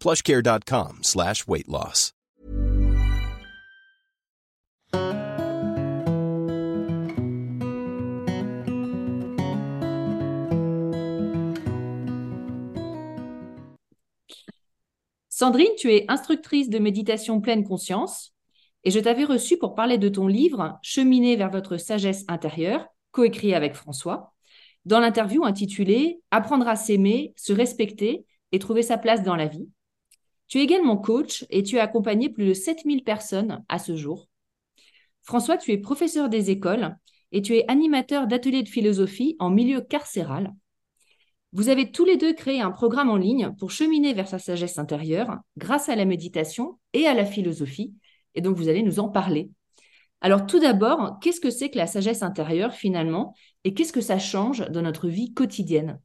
PlushCare.com/weight loss. Sandrine, tu es instructrice de méditation pleine conscience et je t'avais reçue pour parler de ton livre « Cheminer vers votre sagesse intérieure », coécrit avec François, dans l'interview intitulée « Apprendre à s'aimer, se respecter et trouver sa place dans la vie ». Tu es également coach et tu as accompagné plus de 7000 personnes à ce jour. François, tu es professeur des écoles et tu es animateur d'ateliers de philosophie en milieu carcéral. Vous avez tous les deux créé un programme en ligne pour cheminer vers sa sagesse intérieure grâce à la méditation et à la philosophie. Et donc, vous allez nous en parler. Alors, tout d'abord, qu'est-ce que c'est que la sagesse intérieure finalement et qu'est-ce que ça change dans notre vie quotidienne ?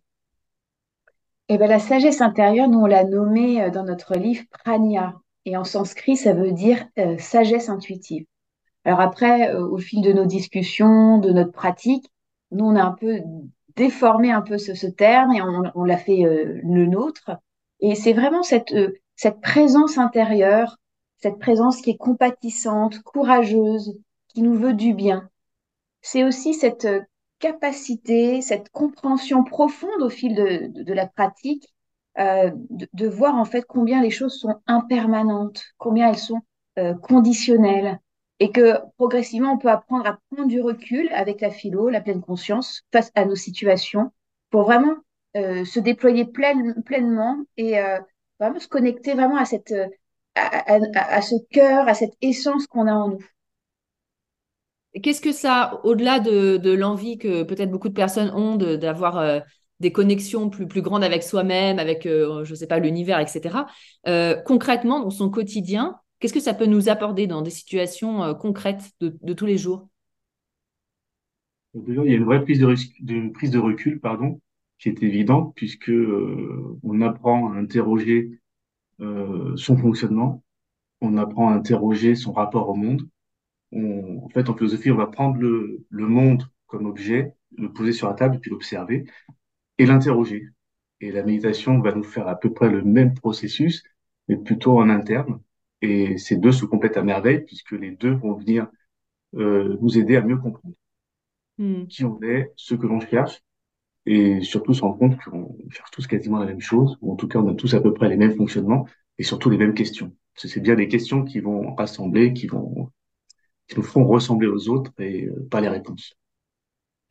Eh bien, la sagesse intérieure, nous, on l'a nommée dans notre livre Prajña. Et en sanskrit, ça veut dire sagesse intuitive. Alors après, au fil de nos discussions, de notre pratique, nous, on a un peu déformé un peu ce terme et on l'a fait le nôtre. Et c'est vraiment cette présence intérieure, cette présence qui est compatissante, courageuse, qui nous veut du bien. C'est aussi cette capacité, cette compréhension profonde au fil de la pratique, de voir en fait combien les choses sont impermanentes, combien elles sont conditionnelles, et que progressivement on peut apprendre à prendre du recul avec la philo, la pleine conscience, face à nos situations, pour vraiment se déployer pleinement et vraiment se connecter vraiment à cette, à ce cœur, à cette essence qu'on a en nous. Qu'est-ce que ça, au-delà de l'envie que peut-être beaucoup de personnes ont d'avoir des connexions plus grandes avec soi-même, avec, je ne sais pas, l'univers, etc. Concrètement, dans son quotidien, qu'est-ce que ça peut nous apporter dans des situations concrètes de tous les jours ? Déjà, il y a une vraie prise de recul, qui est évidente, puisque on apprend à interroger son fonctionnement, on apprend à interroger son rapport au monde. En fait, en philosophie, on va prendre le monde comme objet, le poser sur la table, puis l'observer et l'interroger. Et la méditation va nous faire à peu près le même processus, mais plutôt en interne. Et ces deux se complètent à merveille, puisque les deux vont venir nous aider à mieux comprendre qui on est, ce que l'on cherche, et surtout se rendre compte qu'on cherche tous quasiment la même chose, ou en tout cas, on a tous à peu près les mêmes fonctionnements et surtout les mêmes questions. Parce que c'est bien des questions qui vont rassembler, qui nous feront ressembler aux autres et pas les réponses.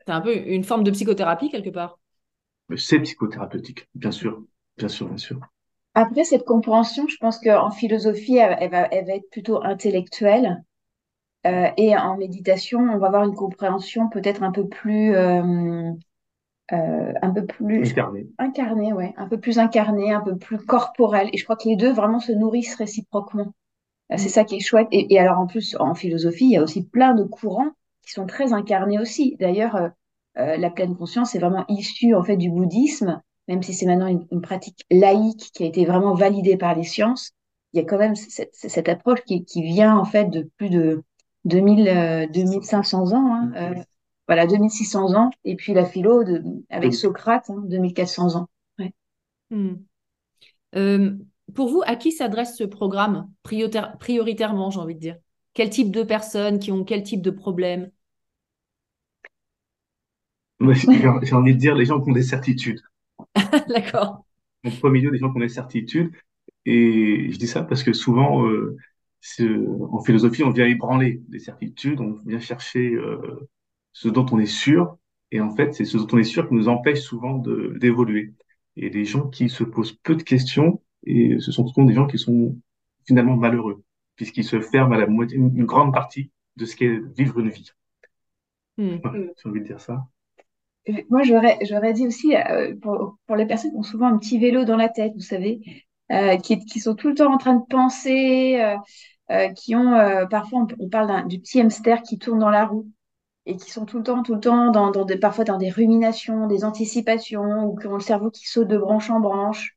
C'est un peu une forme de psychothérapie, quelque part ? C'est psychothérapeutique, bien sûr. Après, cette compréhension, je pense qu'en philosophie, elle va être plutôt intellectuelle. Et en méditation, on va avoir une compréhension peut-être un peu plus incarnée, ouais, un peu plus incarnée, un peu plus corporelle. Et je crois que les deux vraiment se nourrissent réciproquement. C'est ça qui est chouette. Et alors, en plus, en philosophie, il y a aussi plein de courants qui sont très incarnés aussi. D'ailleurs, la pleine conscience est vraiment issue, en fait, du bouddhisme, même si c'est maintenant une pratique laïque qui a été vraiment validée par les sciences. il y a quand même cette approche qui vient en fait de plus de 2500 ans, hein, voilà, 2600 ans, et puis la philo avec Socrate, hein, 2400 ans. Ouais. Mm. Pour vous, à qui s'adresse ce programme prioritairement, j'ai envie de dire? Quel type de personnes qui ont quel type de problème? Moi, j'ai envie de dire les gens qui ont des certitudes. D'accord. En premier lieu, les gens qui ont des certitudes. Et je dis ça parce que souvent, en philosophie, on vient ébranler des certitudes, on vient chercher ce dont on est sûr. Et en fait, c'est ce dont on est sûr qui nous empêche souvent d'évoluer. Et les gens qui se posent peu de questions, et ce sont souvent des gens qui sont finalement malheureux, puisqu'ils se ferment à la moitié, une grande partie de ce qu'est vivre une vie. Ouais, j'ai envie de dire ça. Moi, j'aurais dit aussi, pour les personnes qui ont souvent un petit vélo dans la tête, vous savez, qui sont tout le temps en train de penser, qui ont, parfois, on parle du petit hamster qui tourne dans la roue, et qui sont tout le temps, parfois dans des ruminations, des anticipations, ou qui ont le cerveau qui saute de branche en branche.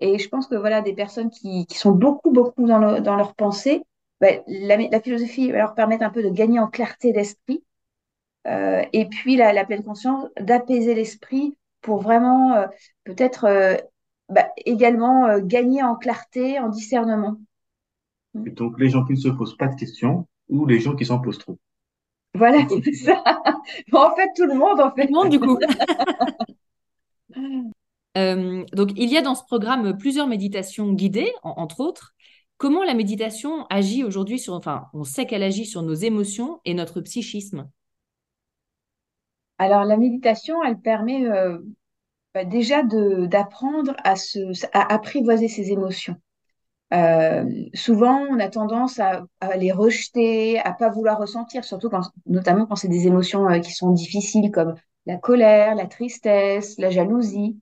Et je pense que voilà, des personnes qui sont beaucoup, beaucoup dans leur pensée, ben, la philosophie va leur permettre un peu de gagner en clarté d'esprit, et puis la pleine conscience, d'apaiser l'esprit pour vraiment peut-être également gagner en clarté, en discernement. Et donc les gens qui ne se posent pas de questions ou les gens qui s'en posent trop. Voilà, c'est ça. Bon, en fait, tout le monde, du coup. Donc, il y a dans ce programme plusieurs méditations guidées, entre autres. Comment la méditation agit aujourd'hui on sait qu'elle agit sur nos émotions et notre psychisme. Alors, la méditation, elle permet déjà d'apprendre à apprivoiser ses émotions. Souvent, on a tendance à les rejeter, à pas vouloir ressentir, surtout notamment quand c'est des émotions qui sont difficiles comme la colère, la tristesse, la jalousie.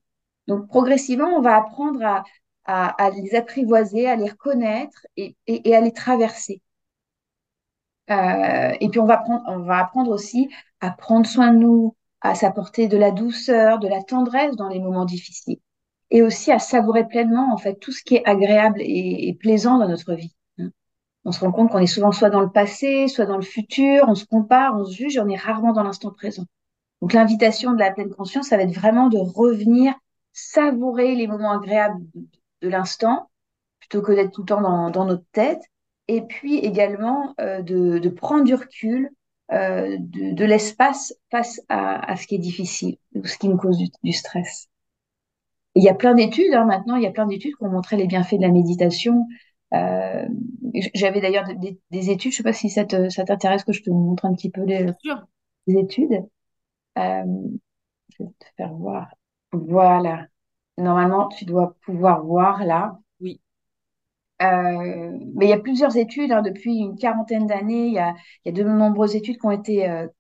Donc, progressivement, on va apprendre à les apprivoiser, à les reconnaître et à les traverser. Et puis, on va apprendre aussi à prendre soin de nous, à s'apporter de la douceur, de la tendresse dans les moments difficiles. Et aussi à savourer pleinement, en fait, tout ce qui est agréable et plaisant dans notre vie. On se rend compte qu'on est souvent soit dans le passé, soit dans le futur, on se compare, on se juge, on est rarement dans l'instant présent. Donc, l'invitation de la pleine conscience, ça va être vraiment de revenir savourer les moments agréables de l'instant, plutôt que d'être tout le temps dans notre tête, et puis également de prendre du recul, de l'espace face à ce qui est difficile, ou ce qui nous cause du stress. Et il y a plein d'études, maintenant, il y a plein d'études qui ont montré les bienfaits de la méditation. J'avais d'ailleurs des études, je ne sais pas si ça t'intéresse que je te montre un petit peu les études. Je vais te faire voir. Voilà. Normalement, tu dois pouvoir voir là. Oui. Mais il y a plusieurs études, depuis une quarantaine d'années. Il y a de nombreuses études qui ont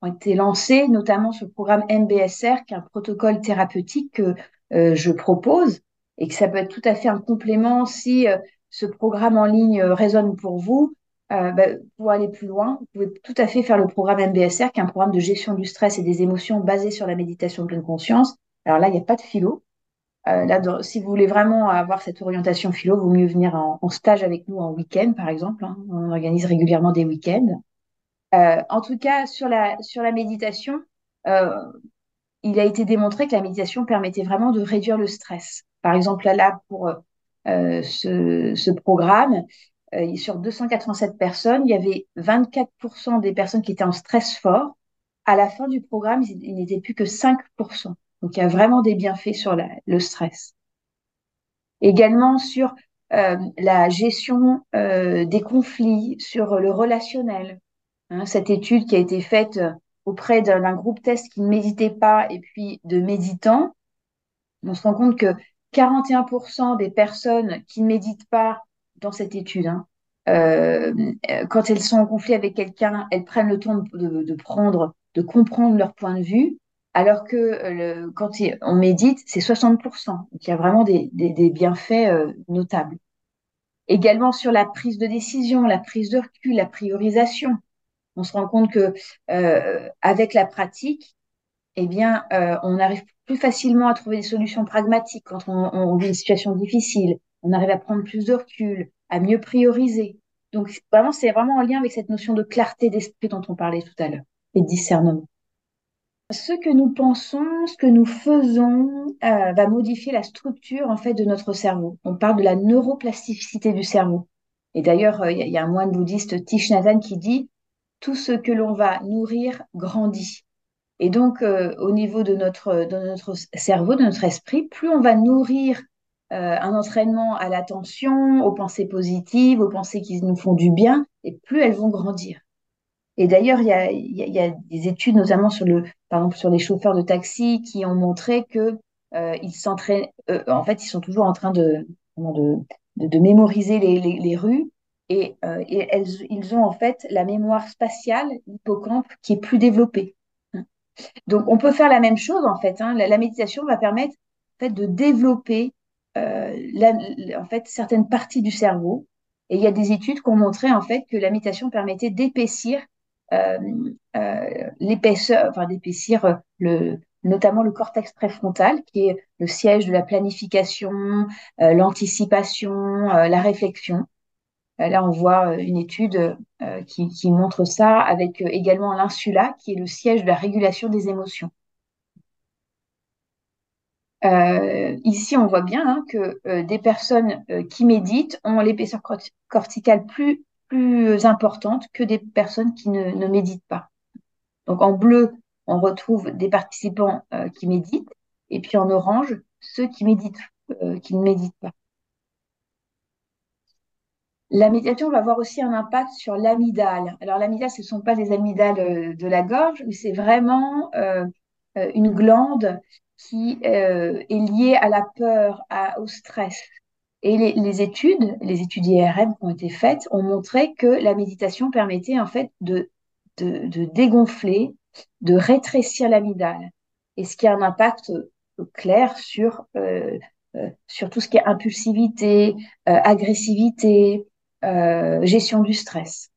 été lancées, notamment sur le programme MBSR, qui est un protocole thérapeutique que je propose, et que ça peut être tout à fait un complément si ce programme en ligne résonne pour vous. Pour aller plus loin, vous pouvez tout à fait faire le programme MBSR, qui est un programme de gestion du stress et des émotions basé sur la méditation de pleine conscience. Alors là, il n'y a pas de philo. Si vous voulez vraiment avoir cette orientation philo, il vaut mieux venir en stage avec nous en week-end, par exemple. On organise régulièrement des week-ends. En tout cas, sur la méditation, il a été démontré que la méditation permettait vraiment de réduire le stress. Par exemple, là pour ce programme, sur 287 personnes, il y avait 24% des personnes qui étaient en stress fort. À la fin du programme, ils n'étaient plus que 5%. Donc, il y a vraiment des bienfaits sur le stress. Également sur la gestion des conflits, sur le relationnel. Cette étude qui a été faite auprès d'un groupe test qui ne méditait pas et puis de méditants, on se rend compte que 41% des personnes qui ne méditent pas dans cette étude, quand elles sont en conflit avec quelqu'un, elles prennent le temps de comprendre leur point de vue. Alors que quand on médite, c'est 60%. Donc, il y a vraiment des bienfaits notables. Également sur la prise de décision, la prise de recul, la priorisation. On se rend compte que avec la pratique, eh bien, on arrive plus facilement à trouver des solutions pragmatiques quand on vit une situation difficile. On arrive à prendre plus de recul, à mieux prioriser. Donc, vraiment, c'est vraiment en lien avec cette notion de clarté d'esprit dont on parlait tout à l'heure, et de discernement. Ce que nous pensons, ce que nous faisons, va modifier la structure en fait de notre cerveau. On parle de la neuroplasticité du cerveau. Et d'ailleurs, il y a un moine bouddhiste, Thich Nhat Hanh, qui dit « Tout ce que l'on va nourrir grandit ». Et donc, au niveau de notre cerveau, de notre esprit, plus on va nourrir un entraînement à l'attention, aux pensées positives, aux pensées qui nous font du bien, et plus elles vont grandir. Et d'ailleurs, il y a des études, notamment sur les chauffeurs de taxi, qui ont montré que ils s'entraînent. En fait, ils sont toujours en train de mémoriser les rues, et ils ont en fait la mémoire spatiale, l'hippocampe, qui est plus développée. Donc, on peut faire la même chose en fait. La méditation va permettre en fait de développer certaines parties du cerveau. Et il y a des études qui ont montré en fait que la méditation permettait d'épaissir notamment le cortex préfrontal, qui est le siège de la planification, l'anticipation, la réflexion. Là, on voit une étude qui montre ça, avec également l'insula, qui est le siège de la régulation des émotions. Ici, on voit bien que des personnes qui méditent ont l'épaisseur corticale plus importante que des personnes qui ne méditent pas. Donc, en bleu, on retrouve des participants qui méditent, et puis en orange, ceux qui ne méditent pas. La méditation va avoir aussi un impact sur l'amygdale. Alors, l'amygdale, ce ne sont pas les amygdales de la gorge, mais c'est vraiment une glande qui est liée à la peur, au stress. Et les études IRM qui ont été faites ont montré que la méditation permettait en fait de dégonfler, de rétrécir l'amygdale. Et ce qui a un impact clair sur tout ce qui est impulsivité, agressivité, gestion du stress.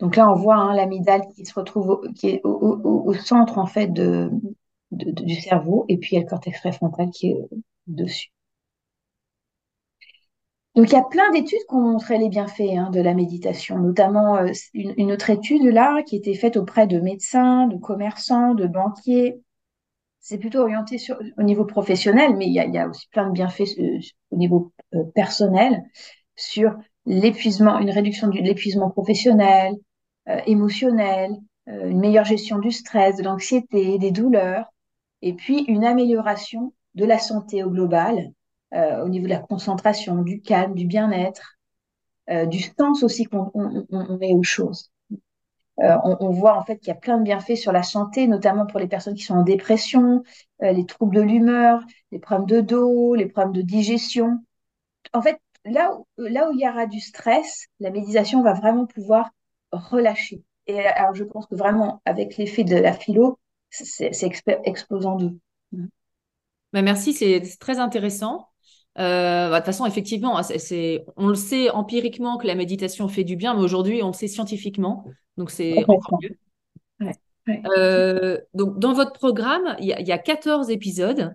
Donc là, on voit l'amygdale qui se retrouve qui est au centre en fait du cerveau, et puis il y a le cortex préfrontal qui est dessus. Donc il y a plein d'études qui ont montré les bienfaits de la méditation, notamment une autre étude là qui était faite auprès de médecins, de commerçants, de banquiers. C'est plutôt orienté au niveau professionnel, mais il y a aussi plein de bienfaits au niveau personnel, sur l'épuisement, une réduction de l'épuisement professionnel, émotionnel, une meilleure gestion du stress, de l'anxiété, des douleurs, et puis une amélioration de la santé au global, au niveau de la concentration, du calme, du bien-être, du sens aussi qu'on met aux choses. On voit en fait qu'il y a plein de bienfaits sur la santé, notamment pour les personnes qui sont en dépression, les troubles de l'humeur, les problèmes de dos, les problèmes de digestion. En fait, là où il y aura du stress, la méditation va vraiment pouvoir relâcher. Et alors, je pense que vraiment, avec l'effet de la philo, c'est explosant d'eux. Merci, c'est très intéressant. De toute façon, effectivement, on le sait empiriquement que la méditation fait du bien, mais aujourd'hui, on le sait scientifiquement. Donc, c'est encore mieux. Ouais, ouais. Donc, dans votre programme, il y a 14 épisodes.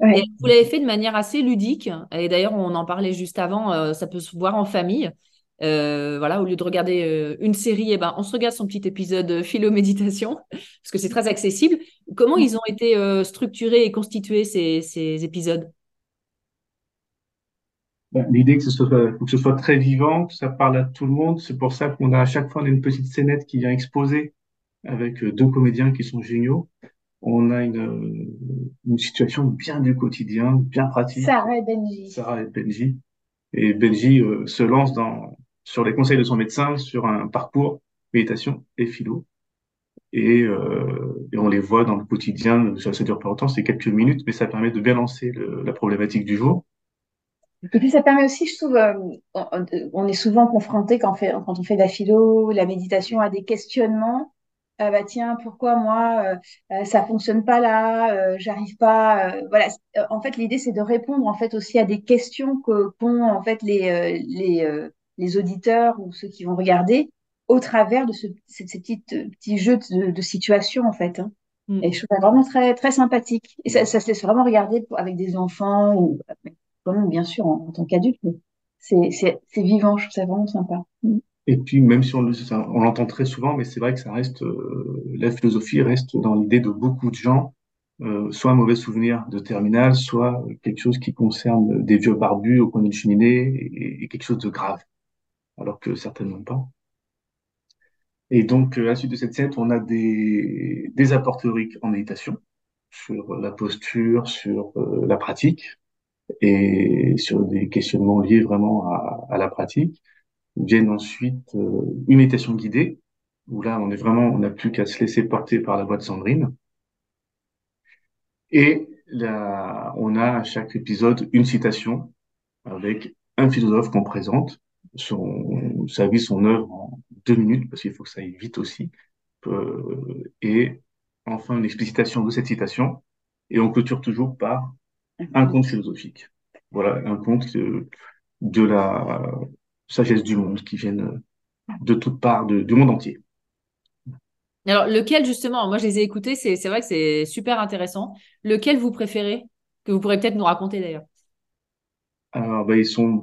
Ouais. Et vous l'avez fait de manière assez ludique. Et d'ailleurs, on en parlait juste avant, ça peut se voir en famille. Au lieu de regarder une série, on se regarde son petit épisode philo-méditation, parce que c'est très accessible. Comment ils ont été structurés et constitués, ces épisodes? L'idée que ce soit très vivant, que ça parle à tout le monde, c'est pour ça qu'on a à chaque fois une petite scénette qui vient exposer avec deux comédiens qui sont géniaux. On a une situation bien du quotidien, bien pratique. Sarah et Benji. Et Benji se lance sur les conseils de son médecin, sur un parcours méditation et philo. Et on les voit dans le quotidien, ça dure pas longtemps, c'est quelques minutes, mais ça permet de bien lancer la problématique du jour. Et puis ça permet aussi, je trouve, on est souvent confronté quand on fait de la philo, la méditation, à des questionnements. Tiens, pourquoi moi ça fonctionne pas là, j'arrive pas. En fait, l'idée c'est de répondre en fait aussi à des questions qu'ont en fait les auditeurs ou ceux qui vont regarder au travers de ces petits jeux de situation en fait. Et je trouve ça vraiment très très sympathique. Et ça se laisse vraiment regarder avec des enfants ou toi-même, bien sûr, en tant qu'adulte, mais c'est vivant, je trouve ça vraiment sympa. Et puis, même si on l'entend très souvent, mais c'est vrai que ça reste, la philosophie reste dans l'idée de beaucoup de gens, soit un mauvais souvenir de terminale, soit quelque chose qui concerne des vieux barbus au coin d'une cheminée et quelque chose de grave, alors que certainement pas. Et donc, à la suite de cette scène, on a des apports théoriques en méditation sur la posture, sur la pratique et sur des questionnements liés vraiment à la pratique. Viennent ensuite une méditation guidée où là, on n'a plus qu'à se laisser porter par la voix de Sandrine. Et là, on a à chaque épisode une citation avec un philosophe qu'on présente, sa vie, son œuvre en 2 minutes, parce qu'il faut que ça aille vite aussi. Et enfin, une explicitation de cette citation. Et on clôture toujours par un conte philosophique. Voilà, un conte de la sagesse du monde qui viennent de toutes parts du monde entier. Alors, lequel, justement, moi, je les ai écoutés, c'est vrai que c'est super intéressant. Lequel vous préférez, que vous pourrez peut-être nous raconter, d'ailleurs? Alors, ils sont...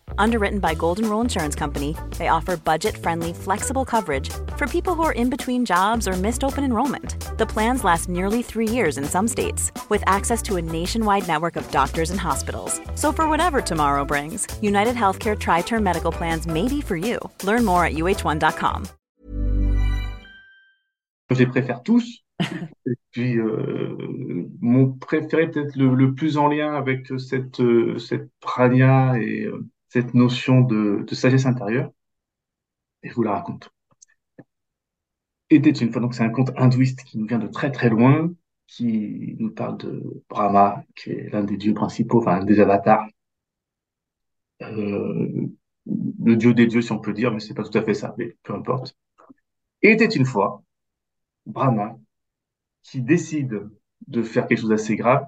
Underwritten by Golden Rule Insurance Company, they offer budget-friendly, flexible coverage for people who are in between jobs or missed open enrollment. The plans last nearly 3 years in some states, with access to a nationwide network of doctors and hospitals. So for whatever tomorrow brings, United Healthcare Tri-Term Medical Plans may be for you. Learn more at uh1.com. Je les préfère tous. Et puis, mon préféré peut-être le plus en lien avec cette prajña et cette notion de sagesse intérieure, et je vous la raconte. Était une fois, donc c'est un conte hindouiste qui nous vient de très très loin, qui nous parle de Brahma, qui est l'un des dieux principaux, enfin un des avatars, le dieu des dieux si on peut dire, mais c'est pas tout à fait ça, mais peu importe. Était une fois, Brahma, qui décide de faire quelque chose d'assez grave.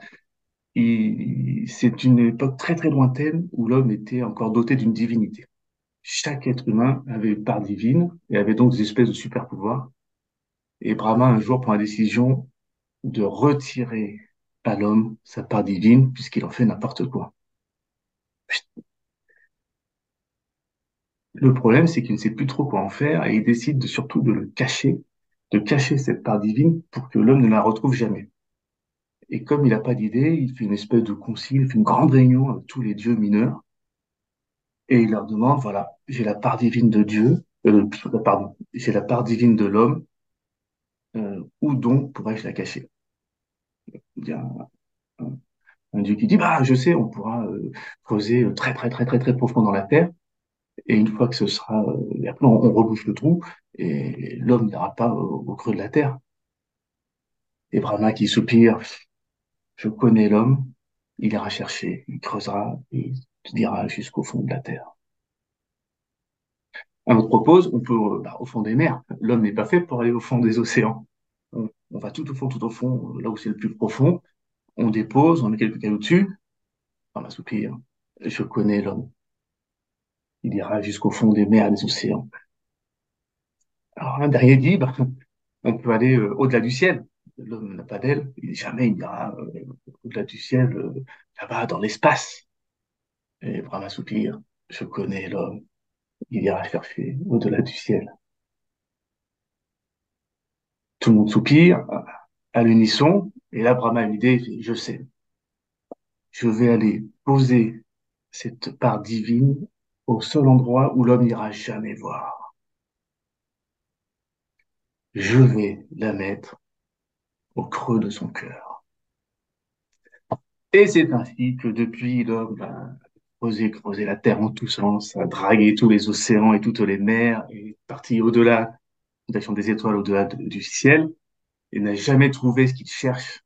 Et c'est une époque très très lointaine où l'homme était encore doté d'une divinité. Chaque être humain avait une part divine et avait donc des espèces de super pouvoirs. Et Brahma un jour prend la décision de retirer à l'homme sa part divine puisqu'il en fait n'importe quoi. Le problème c'est qu'il ne sait plus trop quoi en faire et il décide surtout de cacher cette part divine pour que l'homme ne la retrouve jamais. Et comme il n'a pas d'idée, il fait une espèce de concile, il fait une grande réunion avec tous les dieux mineurs, et il leur demande, voilà, j'ai la part divine de Dieu, j'ai la part divine de l'homme, où donc pourrais-je la cacher? Il y a un dieu qui dit, je sais, on pourra creuser très très très très très profond dans la terre, et une fois que ce sera, et après on rebouche le trou, et l'homme n'ira pas au creux de la terre. Et Brahma qui soupire, je connais l'homme, il ira chercher, il creusera et il ira jusqu'au fond de la terre. Un autre propose, on peut au fond des mers. L'homme n'est pas fait pour aller au fond des océans. On va tout au fond, là où c'est le plus profond. On dépose, on met quelques cailloux dessus. Brahma soupire, je connais l'homme. Il ira jusqu'au fond des mers, des océans. Alors un dernier dit, on peut aller au-delà du ciel. L'homme n'a pas d'ailes, jamais il ira au-delà du ciel, là-bas, dans l'espace. Et Brahma soupire, je connais l'homme, il ira chercher au-delà du ciel. Tout le monde soupire, à l'unisson, et là Brahma a une idée, il fait, je sais, je vais aller poser cette part divine au seul endroit où l'homme n'ira jamais voir. Je vais la mettre au creux de son cœur. Et c'est ainsi que depuis l'homme oser creuser la terre en tous sens, à draguer tous les océans et toutes les mers, et partir au-delà, d'action des étoiles au-delà du ciel, et n'a jamais trouvé ce qu'il cherche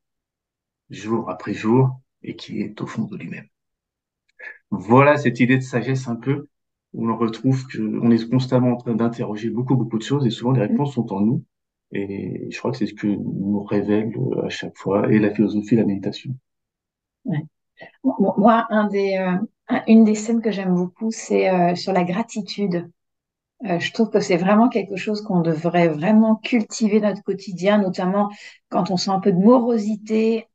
jour après jour, et qui est au fond de lui-même. Voilà cette idée de sagesse un peu, où l'on retrouve qu'on est constamment en train d'interroger beaucoup de choses, et souvent les réponses sont en nous, et je crois que c'est ce que nous révèle à chaque fois, et la philosophie, la méditation. Ouais. Moi, une des scènes que j'aime beaucoup, c'est sur la gratitude. Je trouve que c'est vraiment quelque chose qu'on devrait vraiment cultiver dans notre quotidien, notamment quand on sent un peu de morosité,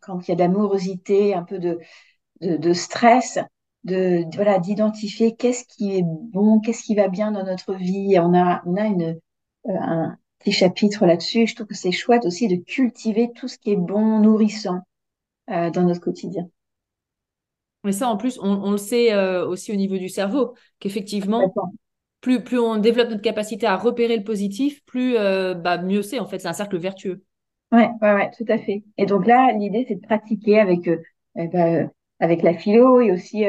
quand il y a de la morosité, un peu de stress, d'identifier qu'est-ce qui est bon, qu'est-ce qui va bien dans notre vie. On a un petit chapitre là-dessus. Je trouve que c'est chouette aussi de cultiver tout ce qui est bon, nourrissant dans notre quotidien. Mais ça, en plus, on le sait aussi au niveau du cerveau, qu'effectivement, plus on développe notre capacité à repérer le positif, plus mieux c'est, en fait. C'est un cercle vertueux. Ouais, tout à fait. Et donc là, l'idée, c'est de pratiquer avec la philo et aussi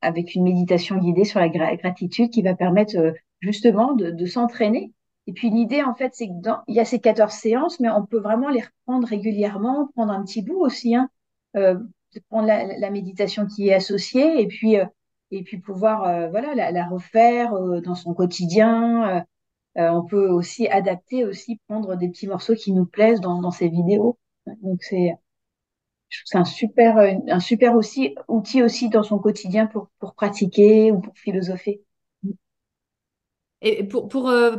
avec une méditation guidée sur la gratitude qui va permettre justement de s'entraîner. Et puis l'idée, en fait, c'est que il y a ces 14 séances, mais on peut vraiment les reprendre régulièrement, prendre un petit bout aussi, de prendre la méditation qui est associée et puis pouvoir la refaire dans son quotidien. On peut aussi adapter, prendre des petits morceaux qui nous plaisent dans ces vidéos. Donc c'est un super outil aussi dans son quotidien pour pratiquer ou pour philosopher. Et pour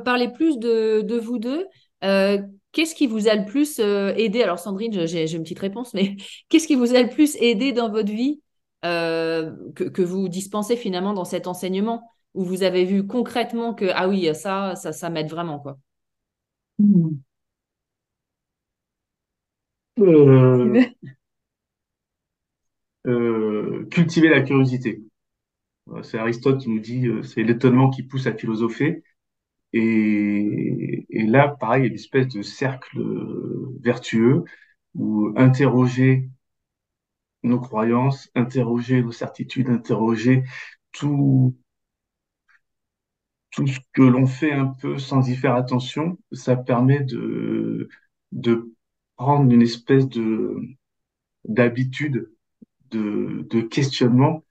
parler plus de vous deux, qu'est-ce qui vous a le plus aidé? Alors Sandrine, j'ai une petite réponse, mais qu'est-ce qui vous a le plus aidé dans votre vie que vous dispensez finalement dans cet enseignement où vous avez vu concrètement que ah oui, ça m'aide vraiment quoi. Cultiver la curiosité. C'est Aristote qui nous dit c'est l'étonnement qui pousse à philosopher. Et là, pareil, il y a une espèce de cercle vertueux où interroger nos croyances, interroger nos certitudes, interroger tout ce que l'on fait un peu sans y faire attention, ça permet de prendre une espèce d'habitude de questionnement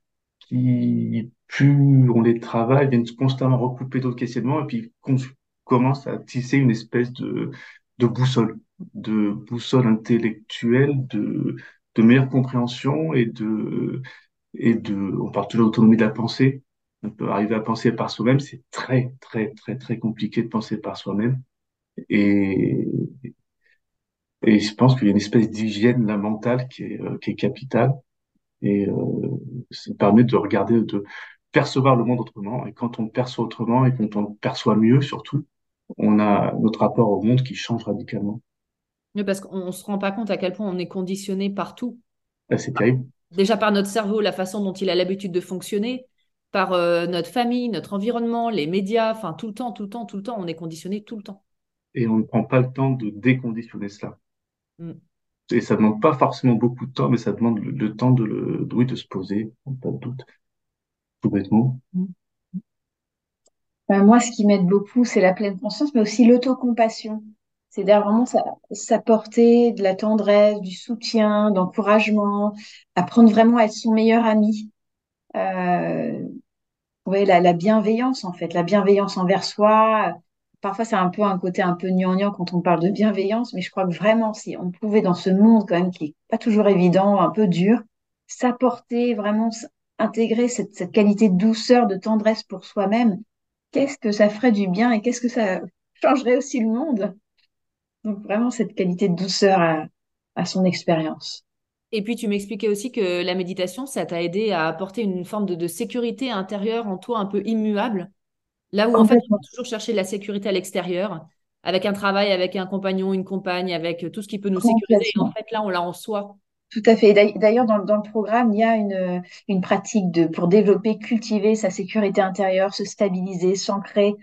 qui, plus on les travaille, viennent constamment recouper d'autres questionnements et puis commence à tisser une espèce de boussole intellectuelle, de meilleure compréhension et de on parle toujours d'autonomie de la pensée. On peut arriver à penser par soi-même, c'est très, très, très, très compliqué de penser par soi-même. Et je pense qu'il y a une espèce d'hygiène là, mentale qui est capitale. Et ça permet de regarder, de percevoir le monde autrement. Et quand on le perçoit autrement et quand on le perçoit mieux, surtout, on a notre rapport au monde qui change radicalement. Oui, parce qu'on ne se rend pas compte à quel point on est conditionné partout. Là, c'est terrible. Déjà par notre cerveau, la façon dont il a l'habitude de fonctionner, par notre famille, notre environnement, les médias, enfin tout le temps, on est conditionné tout le temps. Et on ne prend pas le temps de déconditionner cela. Mm. Et ça ne demande pas forcément beaucoup de temps, mais ça demande le temps de se poser, pas de doute, tout bêtement. Moi, ce qui m'aide beaucoup, c'est la pleine conscience, mais aussi l'autocompassion. C'est-à-dire vraiment s'apporter de la tendresse, du soutien, d'encouragement, apprendre vraiment à être son meilleur ami. La bienveillance en fait, la bienveillance envers soi. Parfois c'est un peu un côté un peu gnangnan quand on parle de bienveillance, mais je crois que vraiment si on pouvait dans ce monde quand même qui n'est pas toujours évident, un peu dur, s'apporter vraiment, intégrer cette qualité de douceur, de tendresse pour soi-même, qu'est-ce que ça ferait du bien et qu'est-ce que ça changerait aussi le monde. Donc vraiment cette qualité de douceur à son expérience. Et puis, tu m'expliquais aussi que la méditation, ça t'a aidé à apporter une forme de sécurité intérieure en toi un peu immuable. Là où, en fait, on va toujours chercher de la sécurité à l'extérieur, avec un travail, avec un compagnon, une compagne, avec tout ce qui peut nous sécuriser. Et en fait, là, on l'a en soi. Tout à fait. Et d'ailleurs, dans le programme, il y a une pratique pour développer, cultiver sa sécurité intérieure, se stabiliser, s'ancrer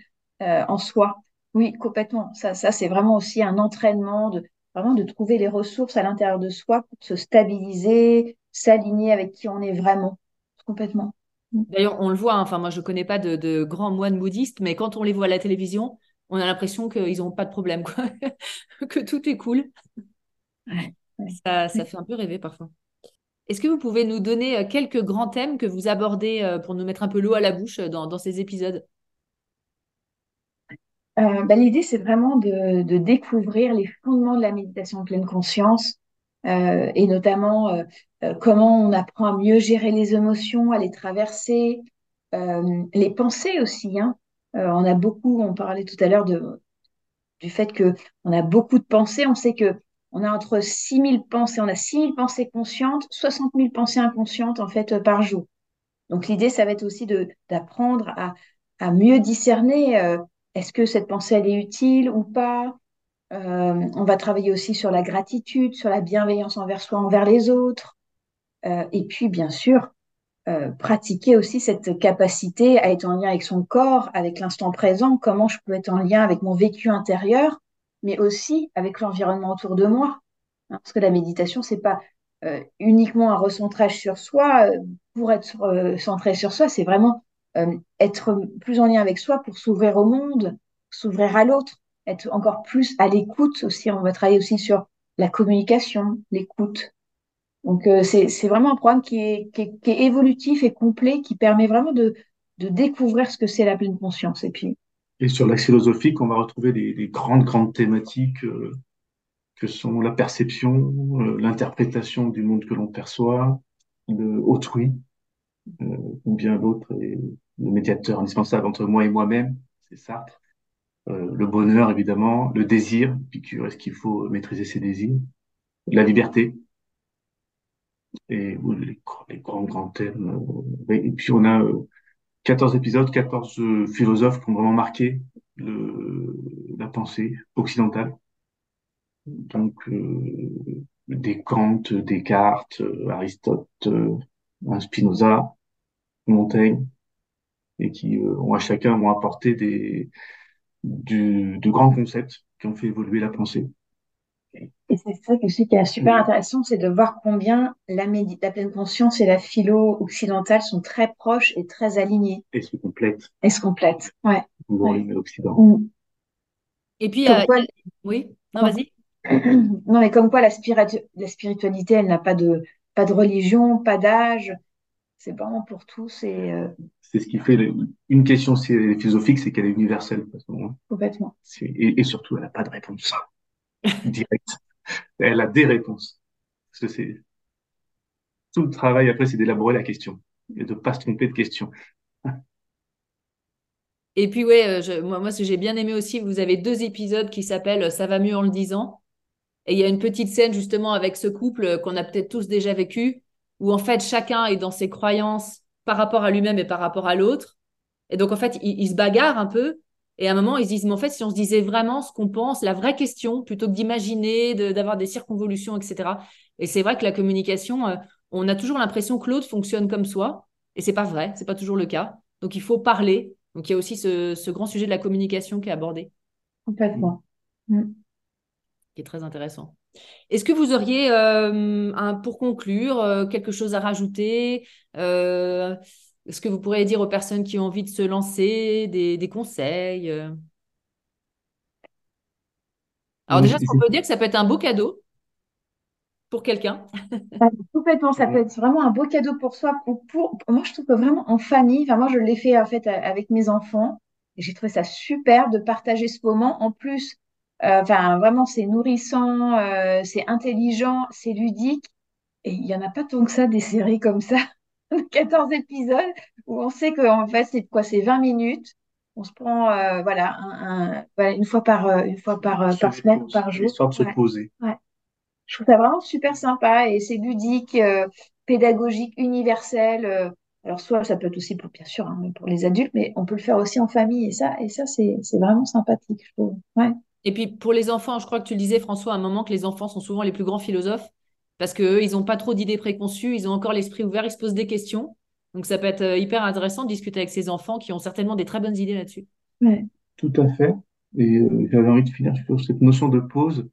en soi. Oui, complètement. Ça, c'est vraiment aussi un entraînement vraiment de trouver les ressources à l'intérieur de soi pour se stabiliser, s'aligner avec qui on est vraiment, complètement. D'ailleurs, on le voit, hein, enfin, moi, je ne connais pas de grands moines bouddhistes, mais quand on les voit à la télévision, on a l'impression qu'ils n'ont pas de problème, quoi. Que tout est cool. Ouais, ouais. Ça fait un peu rêver parfois. Est-ce que vous pouvez nous donner quelques grands thèmes que vous abordez pour nous mettre un peu l'eau à la bouche dans ces épisodes ? L'idée, c'est vraiment de découvrir les fondements de la méditation en pleine conscience, et notamment comment on apprend à mieux gérer les émotions, à les traverser, les pensées aussi, hein. On parlait tout à l'heure du fait qu'on a beaucoup de pensées. On sait qu'on a entre 6000 pensées, on a 6000 pensées conscientes, 60 000 pensées inconscientes en fait par jour. Donc l'idée, ça va être aussi d'apprendre à mieux discerner est-ce que cette pensée elle est utile ou pas. On va travailler aussi sur la gratitude, sur la bienveillance envers soi, envers les autres. Et puis bien sûr, pratiquer aussi cette capacité à être en lien avec son corps, avec l'instant présent, comment je peux être en lien avec mon vécu intérieur, mais aussi avec l'environnement autour de moi. Hein, parce que la méditation, c'est pas uniquement un recentrage sur soi, pour être centré sur soi, c'est vraiment être plus en lien avec soi pour s'ouvrir au monde, s'ouvrir à l'autre, être encore plus à l'écoute aussi. On va travailler aussi sur la communication, l'écoute. Donc, c'est vraiment un programme qui est évolutif et complet, qui permet vraiment de découvrir ce que c'est la pleine conscience. Et sur l'axe philosophique, on va retrouver les grandes thématiques que sont la perception, l'interprétation du monde que l'on perçoit, autrui, combien l'autre est le médiateur indispensable entre moi et moi-même, c'est Sartre. Le bonheur, évidemment, le désir, Épicure, est-ce qu'il faut maîtriser ses désirs, la liberté. Et les grands thèmes. Et puis on a 14 épisodes, 14 philosophes qui ont vraiment marqué la pensée occidentale. Donc des Kant, Descartes, Aristote, Spinoza, Montaigne, et qui ont à chacun apporté de grands concepts qui ont fait évoluer la pensée. Et c'est ça que je dis qui est super intéressant, c'est de voir combien la pleine conscience et la philo occidentale sont très proches et très alignées. Et se complètent. Ouais. Oui, l'Occident. Et puis, quoi, oui, non, vas-y. Non, mais comme quoi la spiritualité, elle n'a pas de religion, pas d'âge, c'est vraiment pour tous. C'est ce qui fait une question philosophique, c'est qu'elle est universelle de toute façon. Hein. Complètement. Et surtout, elle n'a pas de réponse. Direct. Elle a des réponses. Parce que c'est tout le travail après, c'est d'élaborer la question et de ne pas se tromper de question. Et puis ouais, moi ce que j'ai bien aimé aussi, vous avez 2 épisodes qui s'appellent Ça va mieux en le disant. Et il y a une petite scène justement avec ce couple qu'on a peut-être tous déjà vécu, où en fait chacun est dans ses croyances par rapport à lui-même et par rapport à l'autre. Et donc en fait, ils se bagarrent un peu. Et à un moment, ils se disent, mais en fait, si on se disait vraiment ce qu'on pense, la vraie question, plutôt que d'imaginer, d'avoir des circonvolutions, etc. Et c'est vrai que la communication, on a toujours l'impression que l'autre fonctionne comme soi. Et c'est pas vrai, c'est pas toujours le cas. Donc, il faut parler. Donc, il y a aussi ce grand sujet de la communication qui est abordé. Complètement. Qui est très intéressant. Est-ce que vous auriez, pour conclure, quelque chose à rajouter Est-ce que vous pourriez dire aux personnes qui ont envie de se lancer des conseils? Alors déjà, on peut dire que ça peut être un beau cadeau pour quelqu'un. Complètement, ça peut être vraiment un beau cadeau pour soi. Moi, je trouve que vraiment en famille, enfin, moi, je l'ai fait en fait avec mes enfants. Et j'ai trouvé ça super de partager ce moment. En plus, vraiment, c'est nourrissant, c'est intelligent, c'est ludique. Et il n'y en a pas tant que ça, des séries comme ça. 14 épisodes où on sait qu'en fait c'est 20 minutes, on se prend une fois par semaine, par jour, histoire de se poser. Ouais. Je trouve ça vraiment super sympa et c'est ludique, pédagogique, universel. Alors soit ça peut être aussi pour bien sûr hein, pour les adultes, mais on peut le faire aussi en famille et ça c'est vraiment sympathique, je trouve. Ouais. Et puis pour les enfants, je crois que tu le disais François à un moment que les enfants sont souvent les plus grands philosophes. Parce qu'eux, ils n'ont pas trop d'idées préconçues, ils ont encore l'esprit ouvert, ils se posent des questions. Donc, ça peut être hyper intéressant de discuter avec ces enfants qui ont certainement des très bonnes idées là-dessus. Ouais. Tout à fait. Et j'avais envie de finir sur cette notion de pause.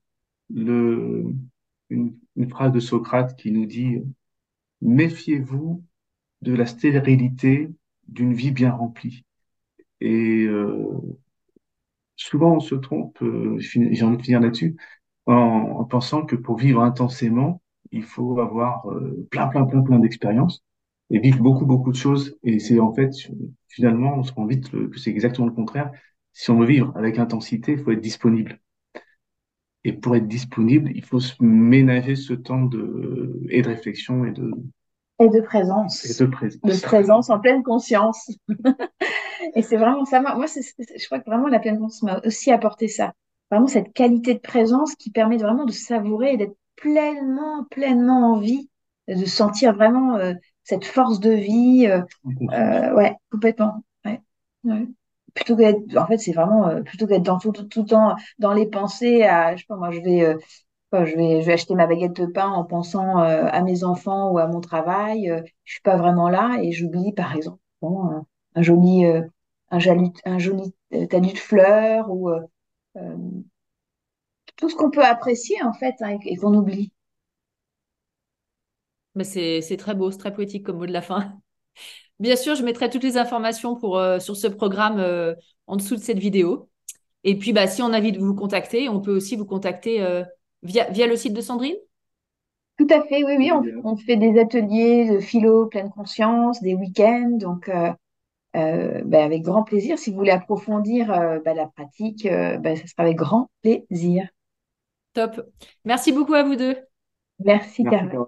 Une phrase de Socrate qui nous dit « Méfiez-vous de la stérilité d'une vie bien remplie. Et souvent, on se trompe, j'ai envie de finir là-dessus, en pensant que pour vivre intensément, il faut avoir plein d'expériences et vivre beaucoup de choses. Et c'est en fait, finalement, on se rend vite que c'est exactement le contraire. Si on veut vivre avec intensité, il faut être disponible. Et pour être disponible, il faut se ménager ce temps de réflexion et de... Et de présence. De présence en pleine conscience. Et c'est vraiment ça. Moi, je crois que vraiment la pleine conscience m'a aussi apporté ça. Vraiment cette qualité de présence qui permet vraiment de savourer et d'être pleinement en vie, de sentir vraiment cette force de vie. Ouais, complètement. Ouais. Plutôt que d'être, en fait, c'est vraiment plutôt que d'être dans tout le temps dans les pensées à, je sais pas, moi, je vais acheter ma baguette de pain en pensant à mes enfants ou à mon travail. Je suis pas vraiment là et j'oublie, par exemple, un joli talus de fleurs ou tout ce qu'on peut apprécier en fait et qu'on oublie. Mais c'est très beau, c'est très poétique comme mot de la fin. Bien sûr, je mettrai toutes les informations sur ce programme en dessous de cette vidéo. Et puis, si on a envie de vous contacter, on peut aussi vous contacter via le site de Sandrine. Tout à fait, oui. On fait des ateliers de philo, pleine conscience, des week-ends. Donc, avec grand plaisir. Si vous voulez approfondir la pratique, ça sera avec grand plaisir. Top. Merci beaucoup à vous deux. Merci, Carole.